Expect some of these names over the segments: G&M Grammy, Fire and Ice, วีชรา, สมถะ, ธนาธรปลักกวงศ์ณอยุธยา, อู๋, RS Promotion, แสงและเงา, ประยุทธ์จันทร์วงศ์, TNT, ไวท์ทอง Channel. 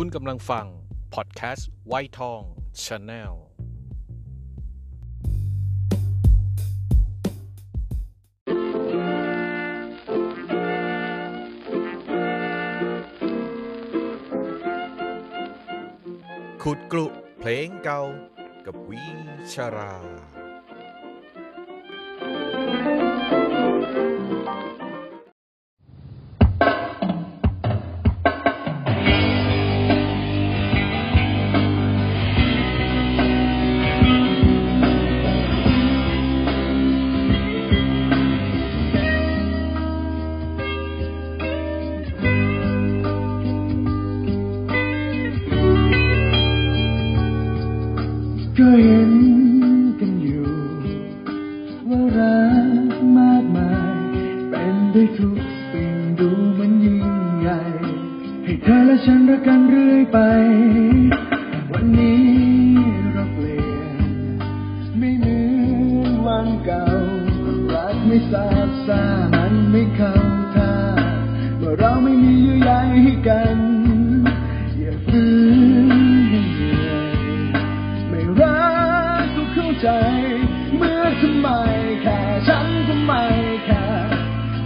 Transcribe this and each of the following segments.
คุณกำลังฟังพอดแคสต์ไวท์ทอง Channel ขุดกลุ่มเพลงเก่ากับวิชราก็เห็นกันอยู่ว่ารักมากมายเป็นได้ทุกสิ่งดูมันยิ่งใหญ่ให้เธอและฉันรักกันเรื่อยไปวันนี้เราเปลี่ยนไม่เหมือนวันเก่ารักไม่ซาบซ่ามันไม่เข้าท่าว่าเราไม่มีเยื่อใยให้กันอย่าฝืนเมื่อทำไมแค่ฉันทำไมแค่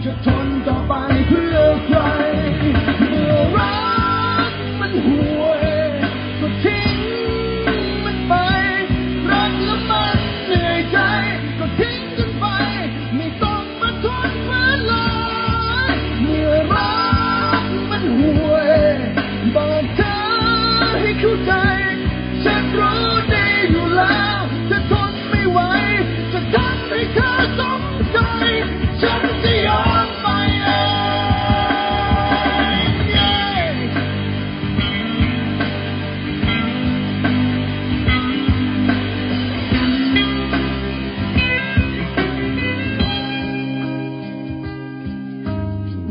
จะทนต่อไปเพื่อใครเมื่อรักมันห่วยก็ทิ้งมันไปรักแล้วมันเหนื่อยใจก็ทิ้งกันไปไม่ต้องมาทนมาเลยเมื่อรักมันห่วยบอกเธอให้เข้าใจฉันรู้ดีอยู่แล้ว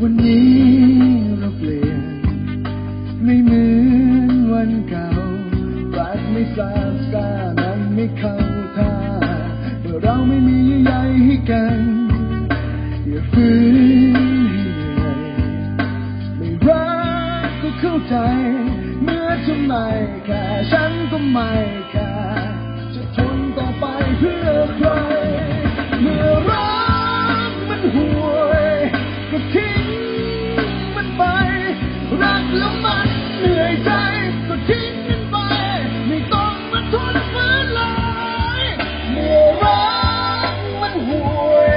วันนี้เราเปลี่ยนไม่เหมือนวันเก่ารักไม่ซาบซ่ามันไม่เข้าท่าเมื่อเราไม่มีใยให้กันอย่าฝืนไม่รักก็เข้าใจเมื่อทำไมแค่ฉันก็ไม่แค่จะทนต่อไปเพื่อใครเมื่อรักมันห่วยก็ทิ้งรักแล้วมันเหนื่อยใจก็ทิ้งมันไปไม่ต้องมาทนฝืนเลยเมื่อรักมันห่วย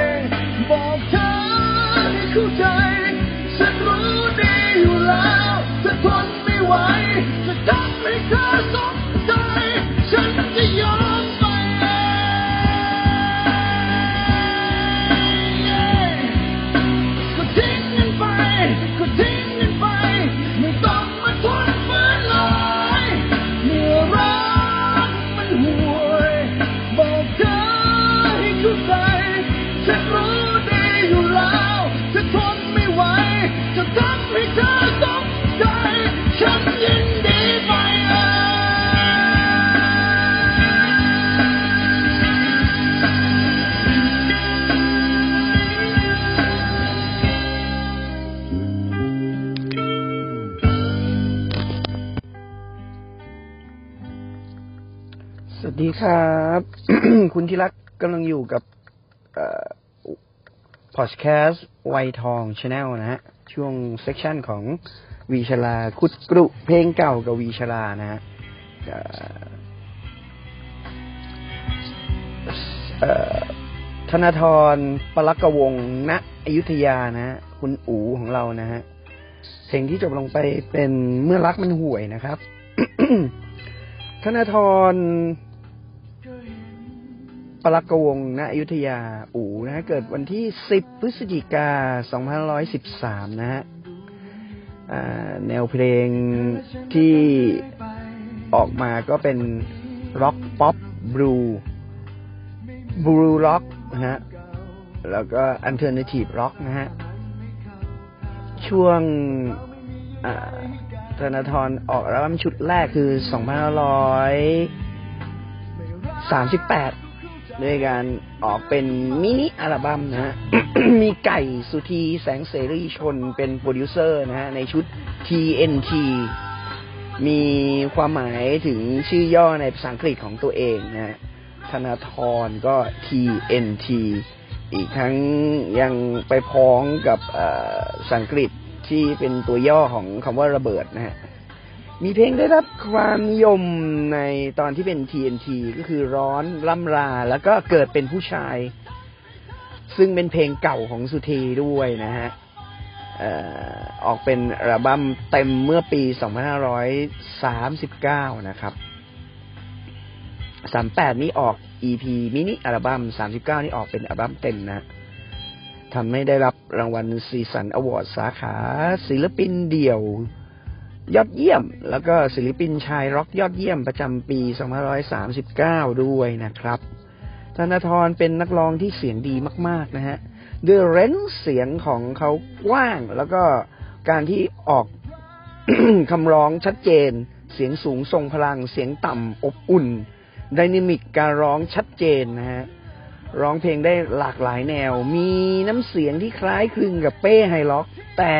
บอกเธอให้เข้าใจฉันรู้ดีอยู่แล้วจะทนไม่ไหวจะทำให้เธอสมใจฉันจะยอมไปก็ทิ้งมันไปก็ทิ้งสวัสดีครับ คุณที่รักกำลังอยู่กับพอดแคสต์ไวท์ทอง Channel นะฮะช่วงเซกชันของวีชราคุดกรุเพลงเก่ากับวีชรานะฮะธนาธรปลักกวงศ์ณอยุธยานะฮะคุณอู๋ของเรานะฮะเพลงที่จบลงไปเป็นเมื่อรักมันห่วยนะครับ ธนาธรปลักกวงศ์ณอยุธยาอู๋นะฮะเกิดวันที่10พฤศจิกายน2513นะฮะแนวเพลงที่ออกมาก็เป็นร็อกป๊อปบลูร็อกนะฮะแล้วก็อัลเทอร์เนทีฟร็อกนะฮะช่วงธนาธรออกอัลบั้มชุดแรกคือ2538ด้วยการออกเป็นมินิอัลบั้มนะฮะ มีไก่สุธีแสงเสรีชนเป็นโปรดิวเซอร์นะฮะในชุด TNT มีความหมายถึงชื่อย่อในภาษาอังกฤษของตัวเองนะธนาธรก็ TNT อีกทั้งยังไปพ้องกับภาษาอังกฤษที่เป็นตัวย่อของคำว่าระเบิดนะฮะมีเพลงได้รับความนิยมในตอนที่เป็น TNT ก็คือร้อนร่ำราแล้วก็เกิดเป็นผู้ชายซึ่งเป็นเพลงเก่าของสุธีด้วยนะฮะออกเป็นอัลบั้มเต็มเมื่อปี 2539 นะครับ 38 นี้ออก EP มินิอัลบั้ม 39 นี้ออกเป็นอัลบั้มเต็มนะทำให้ได้รับรางวัลซีสันอวอร์ดสาขาศิลปินเดี่ยวยอดเยี่ยมแล้วก็ศิลปินชายร็อกยอดเยี่ยมประจำปี 2539 ด้วยนะครับธนาธรเป็นนักร้องที่เสียงดีมากๆนะฮะด้วยเรนจ์เสียงของเขากว้างแล้วก็การที่ออก คำร้องชัดเจนเสียงสูงทรงพลังเสียงต่ำอบอุ่นไดนามิกการร้องชัดเจนนะฮะร้องเพลงได้หลากหลายแนวมีน้ำเสียงที่คล้ายคลึงกับเป้ไฮล็อกแต่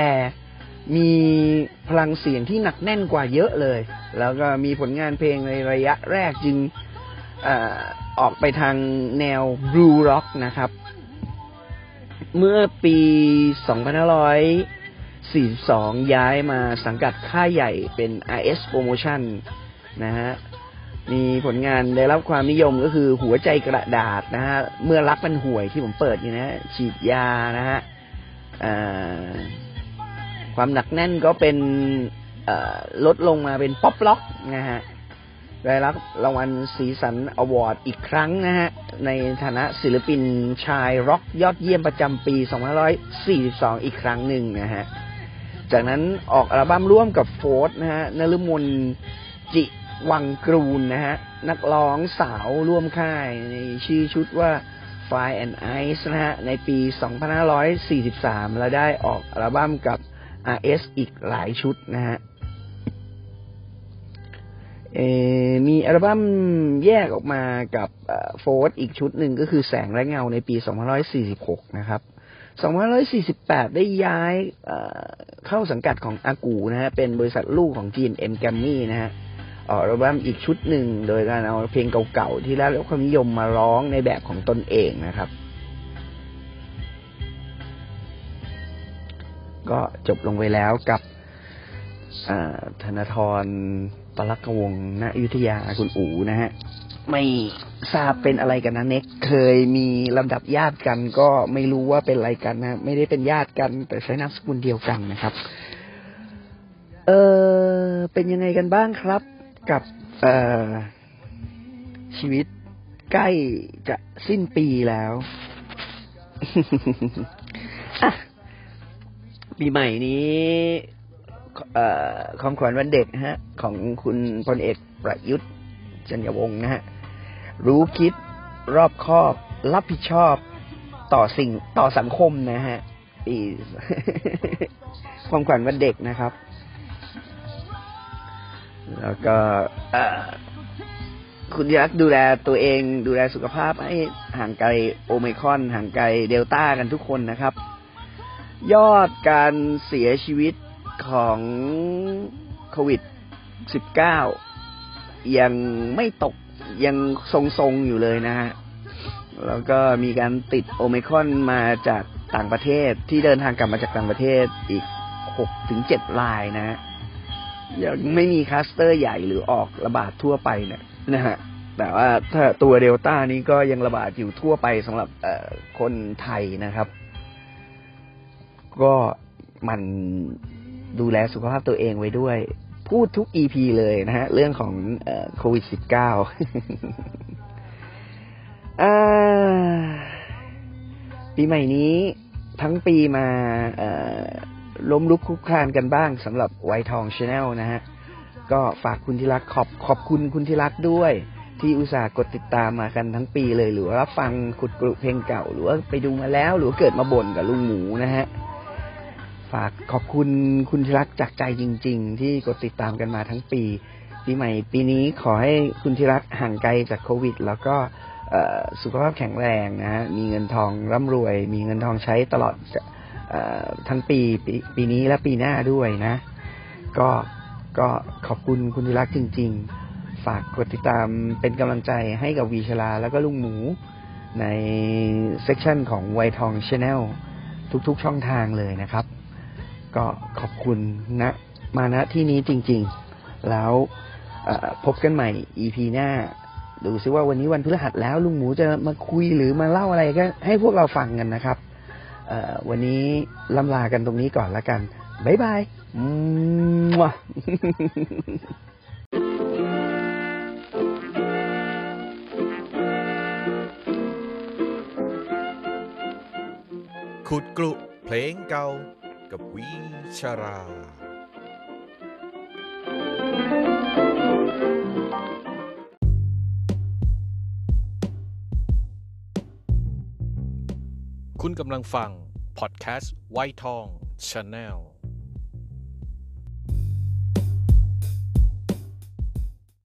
มีพลังเสียงที่หนักแน่นกว่าเยอะเลยแล้วก็มีผลงานเพลงในระยะแรกจึงออกไปทางแนวบลูร็อกนะครับเมื่อปี 2542 ย้ายมาสังกัดค่ายใหญ่เป็น RS Promotion นะฮะมีผลงานได้รับความนิยมก็คือหัวใจกระดาษนะฮะเมื่อรักมันห่วยที่ผมเปิดอยู่นะฉีดยานะฮะความหนักแน่นก็เป็นลดลงมาเป็นป๊อปล็อกนะฮะได้รับรางวัลสีสันอวอร์ดอีกครั้งนะฮะในฐานะศิลปินชายร็อกยอดเยี่ยมประจำปี 2542 อีกครั้งหนึ่งนะฮะจากนั้นออกอัลบั้มร่วมกับโฟร์ธนะฮะนฤมลจิวังกรูลนะฮะนักร้องสาวร่วมค่ายในชื่อชุดว่า Fire and Ice นะฮะในปี 2543 และได้ออกอัลบั้มกับ RS อีกหลายชุดนะฮะมีอัลบั้มแยกออกมากับโฟร์ธอีกชุดหนึ่งก็คือแสงและเงาในปี 2546 นะครับ 2548 ได้ย้ายเข้าสังกัดของอากูนะฮะเป็นบริษัทลูกของ G&M Grammy นะฮะออกอัลบั้มอีกชุดหนึ่งโดยการเอาเพลงเก่าๆที่ได้รับความนิยมมาร้องในแบบของตนเองนะครับก็จบลงไปแล้วกับธนาธรปลักกวงศ์ณอยุธยาคุณอู๋นะฮะไม่ทราบเป็นอะไรกันนะเน็กเคยมีลำดับญาติกันก็ไม่รู้ว่าเป็นอะไรกันนะไม่ได้เป็นญาติกันแต่ใช้นามสกุลเดียวกันนะครับเป็นยังไงกันบ้างครับกับชีวิตใกล้จะสิ้นปีแล้ว ปีใหม่นี้ของขวัญวันเด็กฮะของคุณพลเอกประยุทธ์จันทร์วงศ์นะฮะรู้คิดรอบคอบรับผิดชอบต่อสังคมนะฮะปีของขวัญวันเด็กนะครับแล้วก็คุณยักษ์ดูแลตัวเองดูแลสุขภาพให้ห่างไกลโอไมครอนห่างไกลเดลต้ากันทุกคนนะครับยอดการเสียชีวิตของโควิด -19 ยังไม่ตกยังทรงๆอยู่เลยนะฮะแล้วก็มีการติดโอไมครอนมาจากต่างประเทศที่เดินทางกลับมาจากต่างประเทศอีก 6-7 รายนะยังไม่มีคลัสเตอร์ใหญ่หรือออกระบาดทั่วไปเนี่ยนะฮะแต่ว่าถ้าตัวเดลต้านี้ก็ยังระบาดอยู่ทั่วไปสำหรับคนไทยนะครับก็มันดูแลสุขภาพตัวเองไว้ด้วยพูดทุก EP เลยนะฮะเรื่องของโควิด -19 ปีใหม่นี้ทั้งปีมาล้มลุกคลุกคลานกันบ้างสำหรับไวทอง Channel นะฮะก็ฝากคุณที่รักขอบคุณคุณที่รักด้วยที่อุตส่าห์กดติดตามมากันทั้งปีเลยหรือว่ารับฟังขุดกลุ่มเพลงเก่าหรือว่าไปดูมาแล้วหรือเกิดมาบ่นกับลุงหมูนะฮะฝากขอบคุณคุณที่รักจากใจจริงๆที่กดติดตามกันมาทั้งปีปีใหม่ปีนี้ขอให้คุณที่รักห่างไกลจากโควิดแล้วก็สุขภาพแข็งแรงนะฮะมีเงินทองร่ำรวยมีเงินทองใช้ตลอดทั้งปีนี้และปีหน้าด้วยนะก็ ก็ขอบคุณคุณธีรักษ์จริงๆฝากกดติดตามเป็นกำลังใจให้กับวีชลาแล้วก็ลุงหมูในเซกชันของวัยทอง Channel ทุกๆช่องทางเลยนะครับก็ขอบคุณนะมาณที่นี้จริงๆแล้วพบกันใหม่ EP หน้าดูซิว่าวันนี้วันพฤหัสแล้วลุงหมูจะมาคุยหรือมาเล่าอะไรก็ให้พวกเราฟังกันนะครับวันนี้ลำลากันตรงนี้ก่อนละกันบ๊ายบายมั่วขุดกลุ่มเพลงเก่ากับวิชราคุณกำลังฟังพอดแคสต์ไวทอง Channel